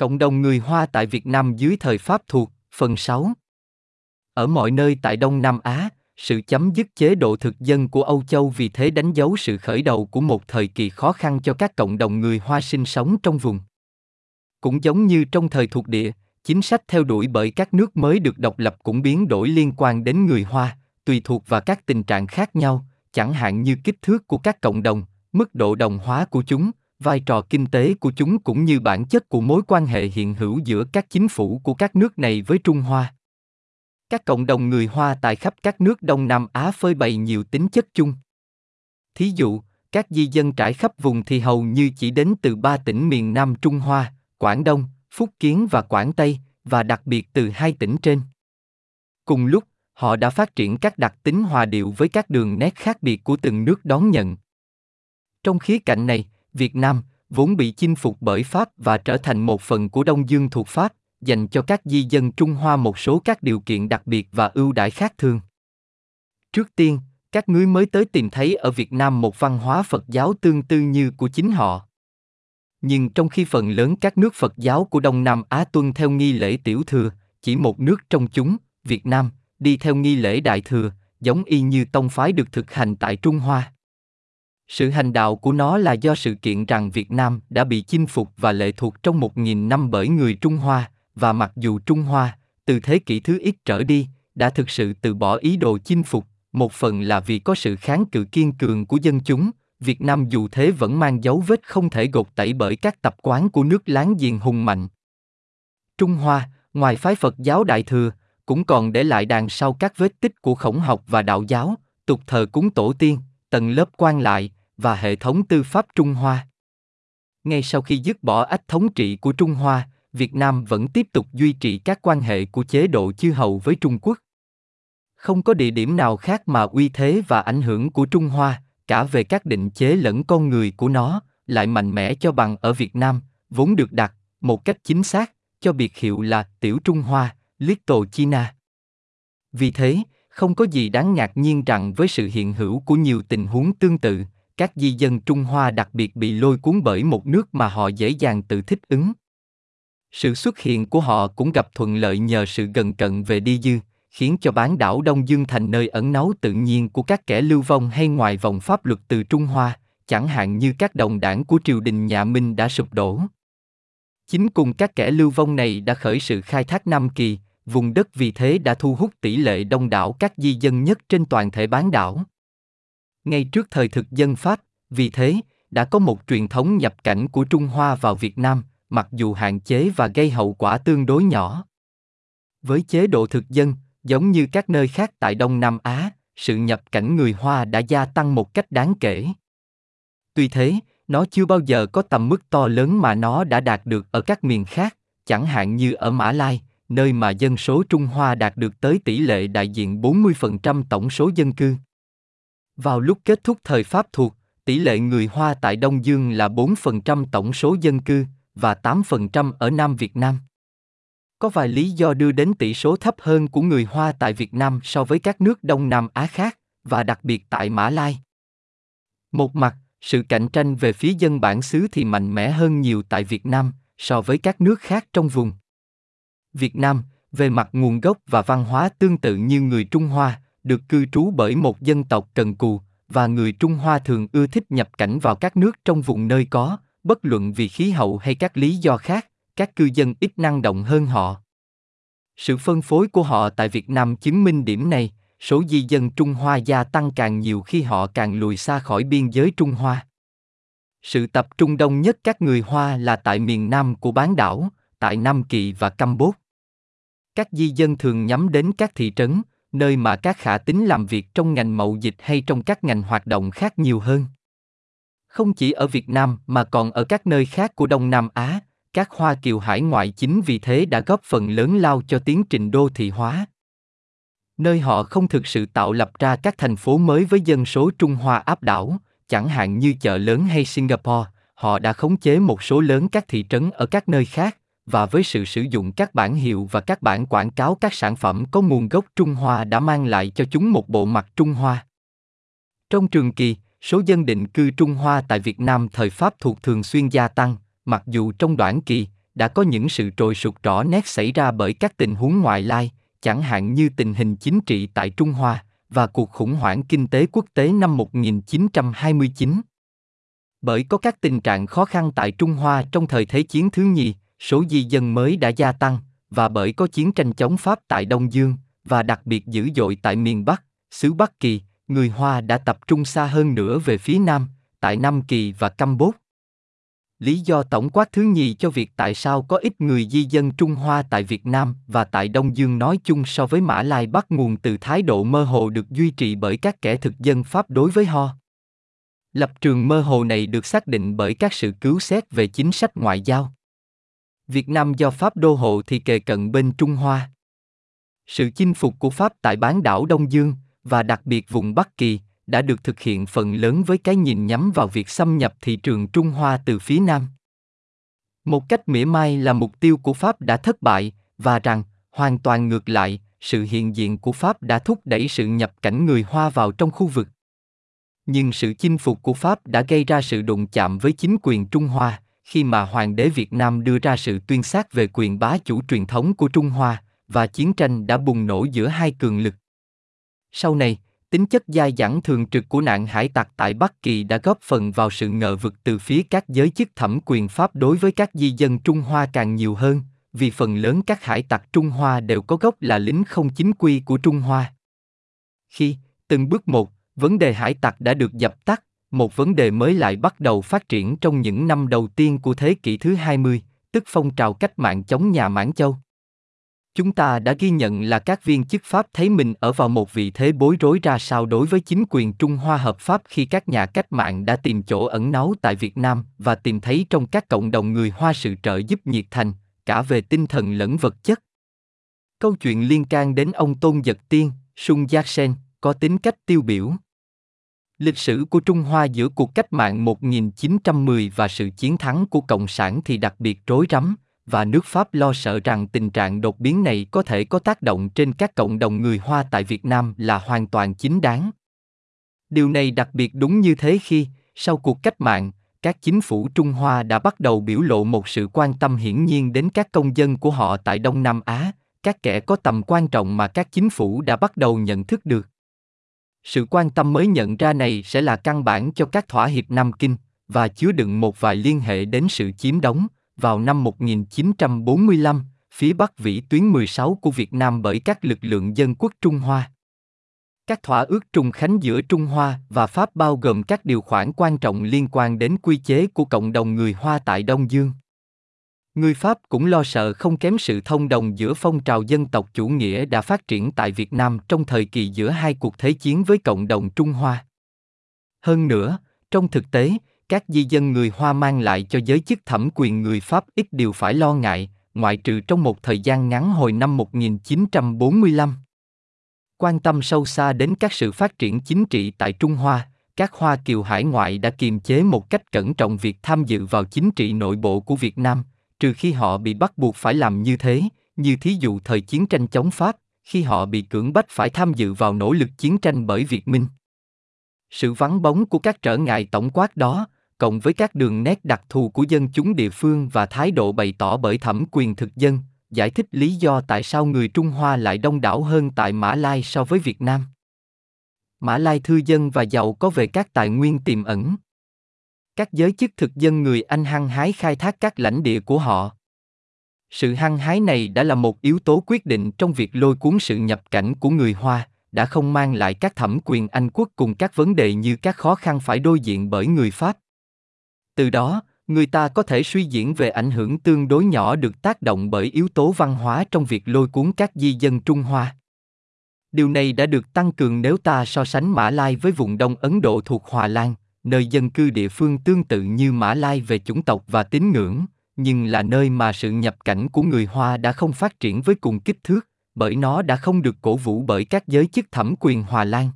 Cộng đồng người Hoa tại Việt Nam dưới thời Pháp thuộc, phần 6. Ở mọi nơi tại Đông Nam Á, sự chấm dứt chế độ thực dân của Âu Châu vì thế đánh dấu sự khởi đầu của một thời kỳ khó khăn cho các cộng đồng người Hoa sinh sống trong vùng. Cũng giống như trong thời thuộc địa, chính sách theo đuổi bởi các nước mới được độc lập cũng biến đổi liên quan đến người Hoa, tùy thuộc vào các tình trạng khác nhau, chẳng hạn như kích thước của các cộng đồng, mức độ đồng hóa của chúng, vai trò kinh tế của chúng cũng như bản chất của mối quan hệ hiện hữu giữa các chính phủ của các nước này với Trung Hoa. Các cộng đồng người Hoa tại khắp các nước Đông Nam Á phơi bày nhiều tính chất chung. Thí dụ, các di dân trải khắp vùng thì hầu như chỉ đến từ 3 tỉnh miền Nam Trung Hoa, Quảng Đông, Phúc Kiến và Quảng Tây, và đặc biệt từ 2 tỉnh trên. Cùng lúc, họ đã phát triển các đặc tính hòa điệu với các đường nét khác biệt của từng nước đón nhận. Trong khía cạnh này, Việt Nam, vốn bị chinh phục bởi Pháp và trở thành một phần của Đông Dương thuộc Pháp, dành cho các di dân Trung Hoa một số các điều kiện đặc biệt và ưu đãi khác thường. Trước tiên, các người mới tới tìm thấy ở Việt Nam một văn hóa Phật giáo tương tự như của chính họ. Nhưng trong khi phần lớn các nước Phật giáo của Đông Nam Á tuân theo nghi lễ Tiểu Thừa, chỉ một nước trong chúng, Việt Nam, đi theo nghi lễ Đại Thừa, giống y như tông phái được thực hành tại Trung Hoa. Sự hành đạo của nó là do sự kiện rằng Việt Nam đã bị chinh phục và lệ thuộc trong 1.000 năm bởi người Trung Hoa, và mặc dù Trung Hoa, từ thế kỷ thứ X trở đi, đã thực sự từ bỏ ý đồ chinh phục, một phần là vì có sự kháng cự kiên cường của dân chúng, Việt Nam dù thế vẫn mang dấu vết không thể gột tẩy bởi các tập quán của nước láng giềng hùng mạnh. Trung Hoa, ngoài phái Phật giáo Đại Thừa, cũng còn để lại đằng sau các vết tích của khổng học và đạo giáo, tục thờ cúng tổ tiên, tầng lớp quan lại, và hệ thống tư pháp Trung Hoa. Ngay sau khi dứt bỏ ách thống trị của Trung Hoa, Việt Nam vẫn tiếp tục duy trì các quan hệ của chế độ chư hầu với Trung Quốc. Không có địa điểm nào khác mà uy thế và ảnh hưởng của Trung Hoa, cả về các định chế lẫn con người của nó, lại mạnh mẽ cho bằng ở Việt Nam, vốn được đặt, một cách chính xác, cho biệt hiệu là Tiểu Trung Hoa, Little China. Vì thế, không có gì đáng ngạc nhiên rằng với sự hiện hữu của nhiều tình huống tương tự, các di dân Trung Hoa đặc biệt bị lôi cuốn bởi một nước mà họ dễ dàng tự thích ứng. Sự xuất hiện của họ cũng gặp thuận lợi nhờ sự gần cận về địa dư, khiến cho bán đảo Đông Dương thành nơi ẩn náu tự nhiên của các kẻ lưu vong hay ngoài vòng pháp luật từ Trung Hoa, chẳng hạn như các đồng đảng của triều đình nhà Minh đã sụp đổ. Chính cùng các kẻ lưu vong này đã khởi sự khai thác Nam Kỳ, vùng đất vì thế đã thu hút tỷ lệ đông đảo các di dân nhất trên toàn thể bán đảo. Ngay trước thời thực dân Pháp, vì thế, đã có một truyền thống nhập cảnh của Trung Hoa vào Việt Nam, mặc dù hạn chế và gây hậu quả tương đối nhỏ. Với chế độ thực dân, giống như các nơi khác tại Đông Nam Á, sự nhập cảnh người Hoa đã gia tăng một cách đáng kể. Tuy thế, nó chưa bao giờ có tầm mức to lớn mà nó đã đạt được ở các miền khác, chẳng hạn như ở Mã Lai, nơi mà dân số Trung Hoa đạt được tới tỷ lệ đại diện 40% tổng số dân cư. Vào lúc kết thúc thời Pháp thuộc, tỷ lệ người Hoa tại Đông Dương là 4% tổng số dân cư và 8% ở Nam Việt Nam. Có vài lý do đưa đến tỷ số thấp hơn của người Hoa tại Việt Nam so với các nước Đông Nam Á khác, và đặc biệt tại Mã Lai. Một mặt, sự cạnh tranh về phía dân bản xứ thì mạnh mẽ hơn nhiều tại Việt Nam so với các nước khác trong vùng. Việt Nam, về mặt nguồn gốc và văn hóa tương tự như người Trung Hoa, được cư trú bởi một dân tộc cần cù, và người Trung Hoa thường ưa thích nhập cảnh vào các nước trong vùng nơi có, bất luận vì khí hậu hay các lý do khác, các cư dân ít năng động hơn họ. Sự phân phối của họ tại Việt Nam chứng minh điểm này, số di dân Trung Hoa gia tăng càng nhiều khi họ càng lùi xa khỏi biên giới Trung Hoa. Sự tập trung đông nhất các người Hoa là tại miền Nam của bán đảo, tại Nam Kỳ và Campuchia. Các di dân thường nhắm đến các thị trấn, nơi mà các khả tính làm việc trong ngành mậu dịch hay trong các ngành hoạt động khác nhiều hơn. Không chỉ ở Việt Nam mà còn ở các nơi khác của Đông Nam Á, các Hoa Kiều hải ngoại chính vì thế đã góp phần lớn lao cho tiến trình đô thị hóa. Nơi họ không thực sự tạo lập ra các thành phố mới với dân số Trung Hoa áp đảo, chẳng hạn như chợ lớn hay Singapore, họ đã khống chế một số lớn các thị trấn ở các nơi khác, và với sự sử dụng các bảng hiệu và các bảng quảng cáo các sản phẩm có nguồn gốc Trung Hoa đã mang lại cho chúng một bộ mặt Trung Hoa. Trong trường kỳ, số dân định cư Trung Hoa tại Việt Nam thời Pháp thuộc thường xuyên gia tăng, mặc dù trong đoạn kỳ, đã có những sự trồi sụt rõ nét xảy ra bởi các tình huống ngoại lai, chẳng hạn như tình hình chính trị tại Trung Hoa và cuộc khủng hoảng kinh tế quốc tế năm 1929. Bởi có các tình trạng khó khăn tại Trung Hoa trong thời Thế chiến thứ nhì, số di dân mới đã gia tăng, và bởi có chiến tranh chống Pháp tại Đông Dương, và đặc biệt dữ dội tại miền Bắc, xứ Bắc Kỳ, người Hoa đã tập trung xa hơn nữa về phía Nam, tại Nam Kỳ và Campuchia. Lý do tổng quát thứ nhì cho việc tại sao có ít người di dân Trung Hoa tại Việt Nam và tại Đông Dương nói chung so với Mã Lai bắt nguồn từ thái độ mơ hồ được duy trì bởi các kẻ thực dân Pháp đối với họ. Lập trường mơ hồ này được xác định bởi các sự cứu xét về chính sách ngoại giao. Việt Nam do Pháp đô hộ thì kề cận bên Trung Hoa. Sự chinh phục của Pháp tại bán đảo Đông Dương, và đặc biệt vùng Bắc Kỳ, đã được thực hiện phần lớn với cái nhìn nhắm vào việc xâm nhập thị trường Trung Hoa từ phía Nam. Một cách mỉa mai là mục tiêu của Pháp đã thất bại, và rằng, hoàn toàn ngược lại, sự hiện diện của Pháp đã thúc đẩy sự nhập cảnh người Hoa vào trong khu vực. Nhưng sự chinh phục của Pháp đã gây ra sự đụng chạm với chính quyền Trung Hoa, khi mà Hoàng đế Việt Nam đưa ra sự tuyên xác về quyền bá chủ truyền thống của Trung Hoa, và chiến tranh đã bùng nổ giữa hai cường lực. Sau này, tính chất dai dẳng thường trực của nạn hải tặc tại Bắc Kỳ đã góp phần vào sự ngờ vực từ phía các giới chức thẩm quyền Pháp đối với các di dân Trung Hoa càng nhiều hơn, vì phần lớn các hải tặc Trung Hoa đều có gốc là lính không chính quy của Trung Hoa. Khi, từng bước một, vấn đề hải tặc đã được dập tắt, một vấn đề mới lại bắt đầu phát triển trong những năm đầu tiên của thế kỷ thứ 20, tức phong trào cách mạng chống nhà Mãn Châu. Chúng ta đã ghi nhận là các viên chức Pháp thấy mình ở vào một vị thế bối rối ra sao đối với chính quyền Trung Hoa hợp pháp khi các nhà cách mạng đã tìm chỗ ẩn náu tại Việt Nam và tìm thấy trong các cộng đồng người Hoa sự trợ giúp nhiệt thành, cả về tinh thần lẫn vật chất. Câu chuyện liên can đến ông Tôn Dật Tiên, Sun Yat-sen, có tính cách tiêu biểu. Lịch sử của Trung Hoa giữa cuộc cách mạng 1910 và sự chiến thắng của Cộng sản thì đặc biệt rối rắm, và nước Pháp lo sợ rằng tình trạng đột biến này có thể có tác động trên các cộng đồng người Hoa tại Việt Nam là hoàn toàn chính đáng. Điều này đặc biệt đúng như thế khi, sau cuộc cách mạng, các chính phủ Trung Hoa đã bắt đầu biểu lộ một sự quan tâm hiển nhiên đến các công dân của họ tại Đông Nam Á, các kẻ có tầm quan trọng mà các chính phủ đã bắt đầu nhận thức được. Sự quan tâm mới nhận ra này sẽ là căn bản cho các thỏa hiệp Nam Kinh, và chứa đựng một vài liên hệ đến sự chiếm đóng. Vào năm 1945, phía Bắc vĩ tuyến 16 của Việt Nam bởi các lực lượng dân quốc Trung Hoa. Các thỏa ước trùng khánh giữa Trung Hoa và Pháp bao gồm các điều khoản quan trọng liên quan đến quy chế của cộng đồng người Hoa tại Đông Dương. Người Pháp cũng lo sợ không kém sự thông đồng giữa phong trào dân tộc chủ nghĩa đã phát triển tại Việt Nam trong thời kỳ giữa hai cuộc thế chiến với cộng đồng Trung Hoa. Hơn nữa, trong thực tế, các di dân người Hoa mang lại cho giới chức thẩm quyền người Pháp ít điều phải lo ngại, ngoại trừ trong một thời gian ngắn hồi năm 1945. Quan tâm sâu xa đến các sự phát triển chính trị tại Trung Hoa, các Hoa kiều hải ngoại đã kiềm chế một cách cẩn trọng việc tham dự vào chính trị nội bộ của Việt Nam, trừ khi họ bị bắt buộc phải làm như thế, như thí dụ thời chiến tranh chống Pháp, khi họ bị cưỡng bách phải tham dự vào nỗ lực chiến tranh bởi Việt Minh. Sự vắng bóng của các trở ngại tổng quát đó, cộng với các đường nét đặc thù của dân chúng địa phương và thái độ bày tỏ bởi thẩm quyền thực dân, giải thích lý do tại sao người Trung Hoa lại đông đảo hơn tại Mã Lai so với Việt Nam. Mã Lai thư dân và giàu có về các tài nguyên tiềm ẩn. Các giới chức thực dân người Anh hăng hái khai thác các lãnh địa của họ. Sự hăng hái này đã là một yếu tố quyết định trong việc lôi cuốn sự nhập cảnh của người Hoa, đã không mang lại các thẩm quyền Anh quốc cùng các vấn đề như các khó khăn phải đối diện bởi người Pháp. Từ đó, người ta có thể suy diễn về ảnh hưởng tương đối nhỏ được tác động bởi yếu tố văn hóa trong việc lôi cuốn các di dân Trung Hoa. Điều này đã được tăng cường nếu ta so sánh Mã Lai với vùng Đông Ấn Độ thuộc Hòa Lan, nơi dân cư địa phương tương tự như Mã Lai về chủng tộc và tín ngưỡng, nhưng là nơi mà sự nhập cảnh của người Hoa đã không phát triển với cùng kích thước, bởi nó đã không được cổ vũ bởi các giới chức thẩm quyền Hòa Lan.